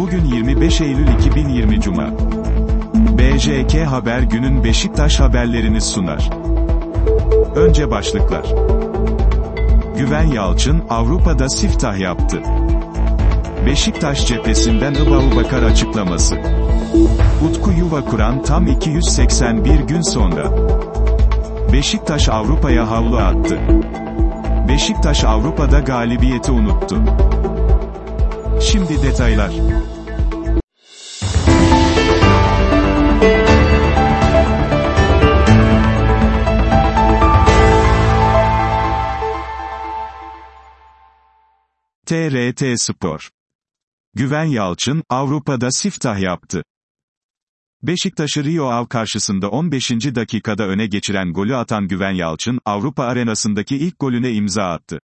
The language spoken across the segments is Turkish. Bugün 25 Eylül 2020 Cuma. BJK Haber günün Beşiktaş haberlerini sunar. Önce başlıklar. Güven Yalçın, Avrupa'da siftah yaptı. Beşiktaş cephesinden Aboubakar açıklaması. Utku Yuvakuran tam 281 gün sonra. Beşiktaş Avrupa'ya havlu attı. Beşiktaş Avrupa'da galibiyeti unuttu. Şimdi detaylar. TRT Spor. Güven Yalçın, Avrupa'da siftah yaptı. Beşiktaş'ı Rio Ave karşısında 15. dakikada öne geçiren golü atan Güven Yalçın, Avrupa arenasındaki ilk golüne imza attı.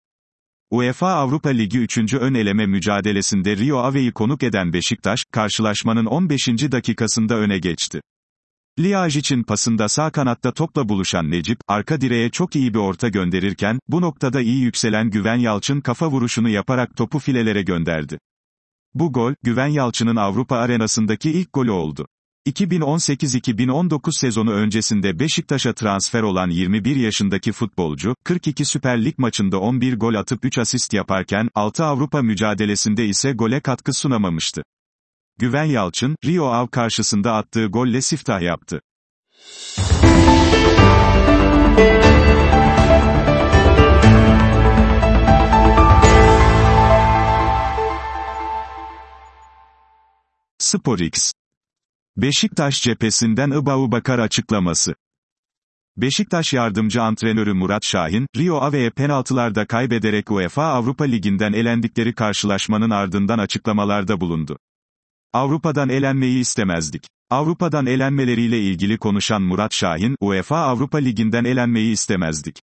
UEFA Avrupa Ligi 3. ön eleme mücadelesinde Rio Ave'yi konuk eden Beşiktaş, karşılaşmanın 15. dakikasında öne geçti. Ljajic'in pasında sağ kanatta topla buluşan Necip, arka direğe çok iyi bir orta gönderirken, bu noktada iyi yükselen Güven Yalçın kafa vuruşunu yaparak topu filelere gönderdi. Bu gol, Güven Yalçın'ın Avrupa arenasındaki ilk golü oldu. 2018-2019 sezonu öncesinde Beşiktaş'a transfer olan 21 yaşındaki futbolcu, 42 Süper Lig maçında 11 gol atıp 3 asist yaparken, 6 Avrupa mücadelesinde ise gole katkı sunamamıştı. Güven Yalçın, Rio Ave karşısında attığı golle siftah yaptı. Sporx. Beşiktaş cephesinden Aboubakar açıklaması. Beşiktaş yardımcı antrenörü Murat Şahin, Rio Ave'ye penaltılarda kaybederek UEFA Avrupa Ligi'nden elendikleri karşılaşmanın ardından açıklamalarda bulundu. Avrupa'dan elenmeyi istemezdik. Avrupa'dan elenmeleriyle ilgili konuşan Murat Şahin, UEFA Avrupa Ligi'nden elenmeyi istemezdik.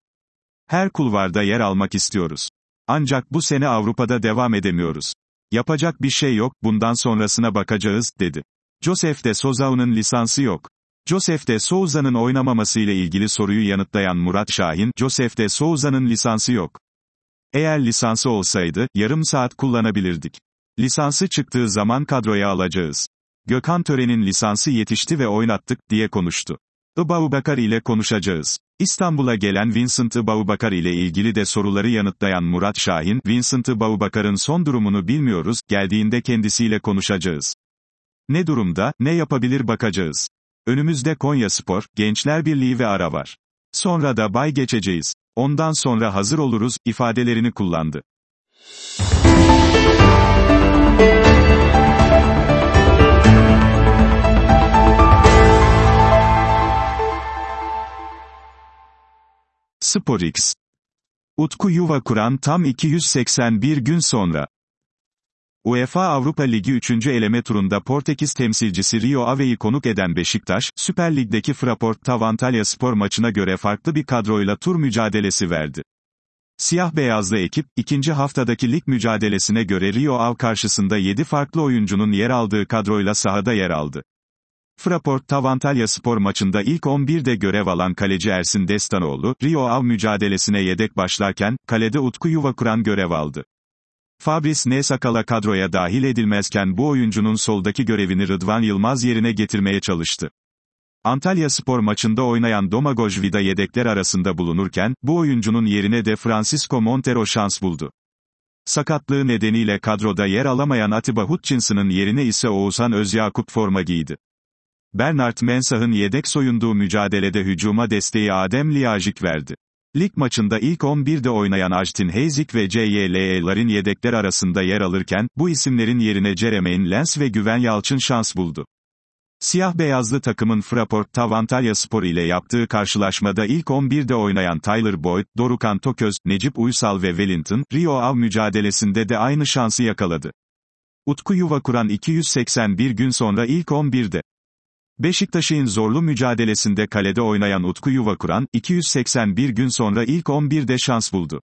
Her kulvarda yer almak istiyoruz. Ancak bu sene Avrupa'da devam edemiyoruz. Yapacak bir şey yok, bundan sonrasına bakacağız, dedi. Joseph de Souza'nın lisansı yok. Joseph de Souza'nın oynamaması ile ilgili soruyu yanıtlayan Murat Şahin, Joseph de Souza'nın lisansı yok. Eğer lisansı olsaydı, yarım saat kullanabilirdik. Lisansı çıktığı zaman kadroya alacağız. Gökhan Töre'nin lisansı yetişti ve oynattık, diye konuştu. Aboubakar ile konuşacağız. İstanbul'a gelen Vincent Aboubakar ile ilgili de soruları yanıtlayan Murat Şahin, Vincent Aboubakar'ın son durumunu bilmiyoruz, geldiğinde kendisiyle konuşacağız. Ne durumda, ne yapabilir bakacağız. Önümüzde Konyaspor, Gençlerbirliği ve ara var. Sonra da bay geçeceğiz. Ondan sonra hazır oluruz, ifadelerini kullandı. Sporx. Utku Yuvakuran tam 281 gün sonra. UEFA Avrupa Ligi 3. eleme turunda Portekiz temsilcisi Rio Ave'yi konuk eden Beşiktaş, Süper Lig'deki Fraport Tavantalya Spor maçına göre farklı bir kadroyla tur mücadelesi verdi. Siyah-beyazlı ekip, ikinci haftadaki lig mücadelesine göre Rio Ave karşısında 7 farklı oyuncunun yer aldığı kadroyla sahada yer aldı. Fraport Tavantalya Spor maçında ilk 11'de görev alan kaleci Ersin Destanoğlu, Rio Ave mücadelesine yedek başlarken, kalede Utku Yuvakuran görev aldı. Fabrice N'Sakala kadroya dahil edilmezken bu oyuncunun soldaki görevini Rıdvan Yılmaz yerine getirmeye çalıştı. Antalyaspor maçında oynayan Domagoj Vida yedekler arasında bulunurken, bu oyuncunun yerine de Francisco Montero şans buldu. Sakatlığı nedeniyle kadroda yer alamayan Atiba Hutchinson'ın yerine ise Oğuzhan Özyakup forma giydi. Bernard Mensah'ın yedek soyunduğu mücadelede hücuma desteği Adem Ljajić verdi. Lig maçında ilk 11'de oynayan Ajtin Heyzik ve Cyle Larin yedekler arasında yer alırken, bu isimlerin yerine Jermaine Lens ve Güven Yalçın şans buldu. Siyah-beyazlı takımın Fraport Tavantalya Spor ile yaptığı karşılaşmada ilk 11'de oynayan Tyler Boyd, Dorukan Toköz, Necip Uysal ve Wellington, Rio Ave mücadelesinde de aynı şansı yakaladı. Utku Yuvakuran 281 gün sonra ilk 11'de. Beşiktaş'ın zorlu mücadelesinde kalede oynayan Utku Yuvakuran, 281 gün sonra ilk 11'de şans buldu.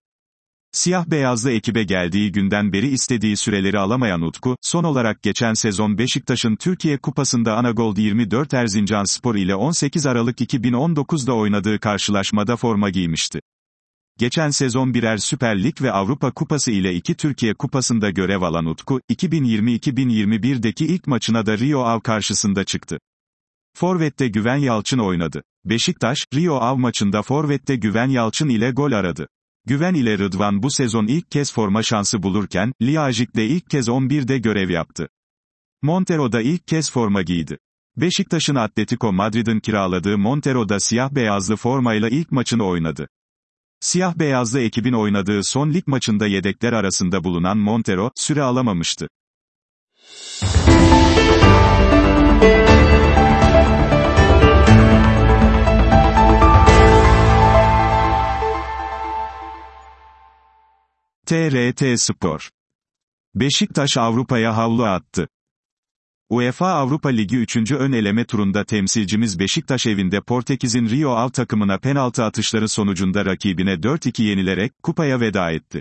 Siyah-beyazlı ekibe geldiği günden beri istediği süreleri alamayan Utku, son olarak geçen sezon Beşiktaş'ın Türkiye Kupası'nda Anagol 24 Erzincanspor ile 18 Aralık 2019'da oynadığı karşılaşmada forma giymişti. Geçen sezon birer Süper Lig ve Avrupa Kupası ile iki Türkiye Kupası'nda görev alan Utku, 2020-2021'deki ilk maçına da Rio Ave karşısında çıktı. Forvet'te Güven Yalçın oynadı. Beşiktaş, Rio Ave maçında forvet'te Güven Yalçın ile gol aradı. Güven ile Rıdvan bu sezon ilk kez forma şansı bulurken, Ljajić de ilk kez 11'de görev yaptı. Montero da ilk kez forma giydi. Beşiktaş'ın Atletico Madrid'in kiraladığı Montero da siyah-beyazlı formayla ilk maçını oynadı. Siyah-beyazlı ekibin oynadığı son lig maçında yedekler arasında bulunan Montero, süre alamamıştı. TRT Spor. Beşiktaş Avrupa'ya havlu attı. UEFA Avrupa Ligi 3. ön eleme turunda temsilcimiz Beşiktaş evinde Portekiz'in Rio Ave takımına penaltı atışları sonucunda rakibine 4-2 yenilerek kupaya veda etti.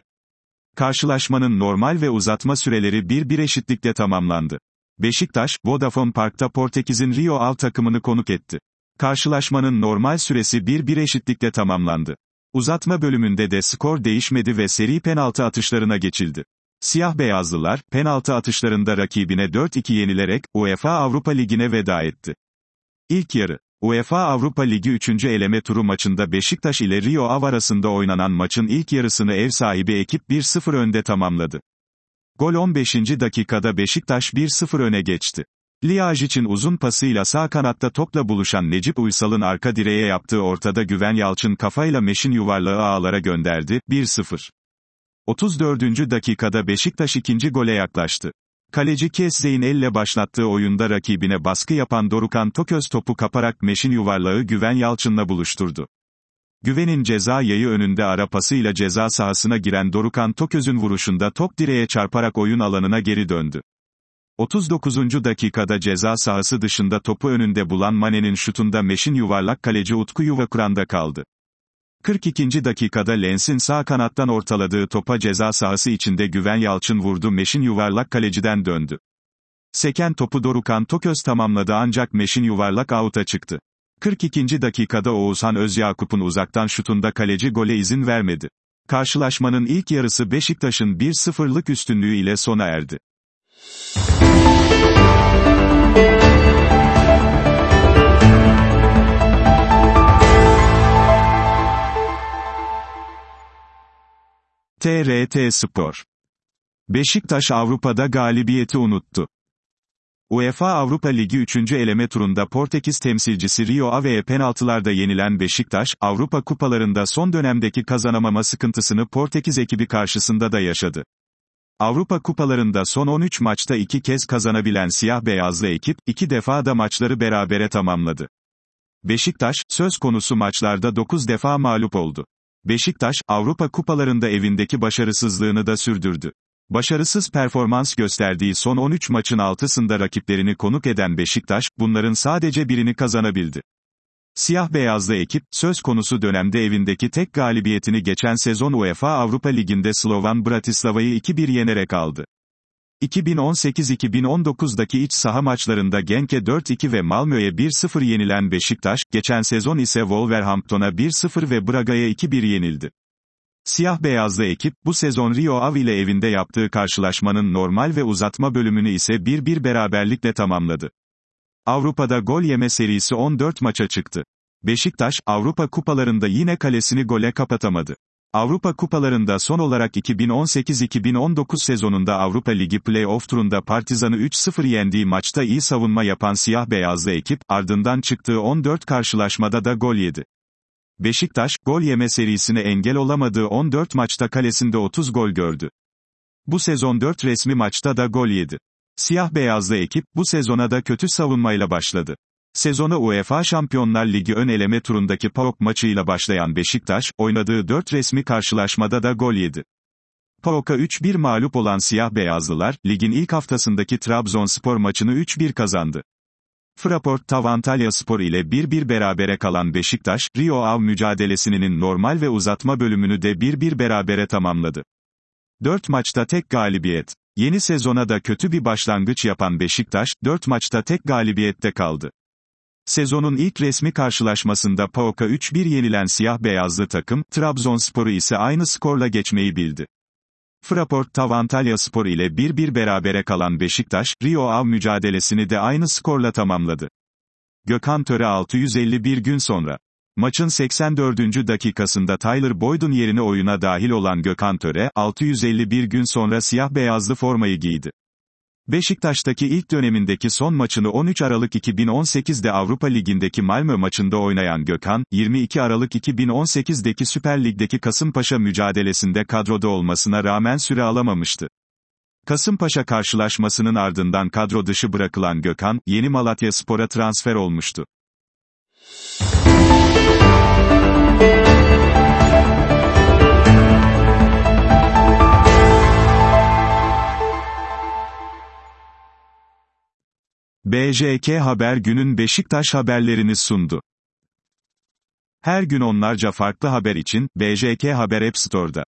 Karşılaşmanın normal ve uzatma süreleri 1-1 eşitlikle tamamlandı. Beşiktaş, Vodafone Park'ta Portekiz'in Rio Ave takımını konuk etti. Karşılaşmanın normal süresi 1-1 eşitlikle tamamlandı. Uzatma bölümünde de skor değişmedi ve seri penaltı atışlarına geçildi. Siyah-beyazlılar, penaltı atışlarında rakibine 4-2 yenilerek, UEFA Avrupa Ligi'ne veda etti. İlk yarı, UEFA Avrupa Ligi 3. eleme turu maçında Beşiktaş ile Rio Ave arasında oynanan maçın ilk yarısını ev sahibi ekip 1-0 önde tamamladı. Gol 15. dakikada Beşiktaş 1-0 öne geçti. Ljajić'in uzun pasıyla sağ kanatta topla buluşan Necip Uysal'ın arka direğe yaptığı ortada Güven Yalçın kafayla meşin yuvarlağı ağlara gönderdi, 1-0. 34. dakikada Beşiktaş ikinci gole yaklaştı. Kaleci Kesze'in elle başlattığı oyunda rakibine baskı yapan Dorukan Toköz topu kaparak meşin yuvarlağı Güven Yalçın'la buluşturdu. Güven'in ceza yayı önünde ara pasıyla ceza sahasına giren Dorukan Toköz'ün vuruşunda top direğe çarparak oyun alanına geri döndü. 39. dakikada ceza sahası dışında topu önünde bulan Mane'nin şutunda meşin yuvarlak kaleci Utku Yuvakuran'da kaldı. 42. dakikada Lens'in sağ kanattan ortaladığı topa ceza sahası içinde Güven Yalçın vurdu, meşin yuvarlak kaleciden döndü. Seken topu Dorukan Toköz tamamladı ancak meşin yuvarlak out'a çıktı. 42. dakikada Oğuzhan Özyakup'un uzaktan şutunda kaleci gole izin vermedi. Karşılaşmanın ilk yarısı Beşiktaş'ın 1-0'lık üstünlüğü ile sona erdi. TRT Spor. Beşiktaş Avrupa'da galibiyeti unuttu. UEFA Avrupa Ligi 3. eleme turunda Portekiz temsilcisi Rio Ave'ye penaltılarda yenilen Beşiktaş, Avrupa kupalarında son dönemdeki kazanamama sıkıntısını Portekiz ekibi karşısında da yaşadı. Avrupa kupalarında son 13 maçta 2 kez kazanabilen siyah-beyazlı ekip, 2 defa da maçları berabere tamamladı. Beşiktaş, söz konusu maçlarda 9 defa mağlup oldu. Beşiktaş, Avrupa kupalarında evindeki başarısızlığını da sürdürdü. Başarısız performans gösterdiği son 13 maçın 6'sında rakiplerini konuk eden Beşiktaş, bunların sadece birini kazanabildi. Siyah-beyazlı ekip, söz konusu dönemde evindeki tek galibiyetini geçen sezon UEFA Avrupa Ligi'nde Slovan Bratislava'yı 2-1 yenerek aldı. 2018-2019'daki iç saha maçlarında Genk'e 4-2 ve Malmö'ye 1-0 yenilen Beşiktaş, geçen sezon ise Wolverhampton'a 1-0 ve Braga'ya 2-1 yenildi. Siyah-beyazlı ekip, bu sezon Rio Ave ile evinde yaptığı karşılaşmanın normal ve uzatma bölümünü ise 1-1 beraberlikle tamamladı. Avrupa'da gol yeme serisi 14 maça çıktı. Beşiktaş, Avrupa kupalarında yine kalesini gole kapatamadı. Avrupa kupalarında son olarak 2018-2019 sezonunda Avrupa Ligi play-off turunda Partizan'ı 3-0 yendiği maçta iyi savunma yapan siyah-beyazlı ekip, ardından çıktığı 14 karşılaşmada da gol yedi. Beşiktaş, gol yeme serisine engel olamadığı 14 maçta kalesinde 30 gol gördü. Bu sezon 4 resmi maçta da gol yedi. Siyah-beyazlı ekip, bu sezona da kötü savunmayla başladı. Sezona UEFA Şampiyonlar Ligi ön eleme turundaki PAOK maçıyla başlayan Beşiktaş, oynadığı 4 resmi karşılaşmada da gol yedi. PAOK'a 3-1 mağlup olan siyah-beyazlılar, ligin ilk haftasındaki Trabzonspor maçını 3-1 kazandı. Fraport Tavantalya Spor ile 1-1 berabere kalan Beşiktaş, Rio Ave mücadelesinin normal ve uzatma bölümünü de 1-1 berabere tamamladı. 4 maçta tek galibiyet. Yeni sezona da kötü bir başlangıç yapan Beşiktaş, 4 maçta tek galibiyette kaldı. Sezonun ilk resmi karşılaşmasında PAOK'a 3-1 yenilen siyah-beyazlı takım, Trabzonspor'u ise aynı skorla geçmeyi bildi. Fraport Tavantalya Spor ile 1-1 berabere kalan Beşiktaş, Rio Ave mücadelesini de aynı skorla tamamladı. Gökhan Töre 651 gün sonra. Maçın 84. dakikasında Tyler Boyd'un yerine oyuna dahil olan Gökhan Töre, 651 gün sonra siyah-beyazlı formayı giydi. Beşiktaş'taki ilk dönemindeki son maçını 13 Aralık 2018'de Avrupa Ligi'ndeki Malmö maçında oynayan Gökhan, 22 Aralık 2018'deki Süper Lig'deki Kasımpaşa mücadelesinde kadroda olmasına rağmen süre alamamıştı. Kasımpaşa karşılaşmasının ardından kadro dışı bırakılan Gökhan, Yeni Malatyaspor'a transfer olmuştu. BJK Haber günün Beşiktaş haberlerini sundu. Her gün onlarca farklı haber için BJK Haber App Store'da.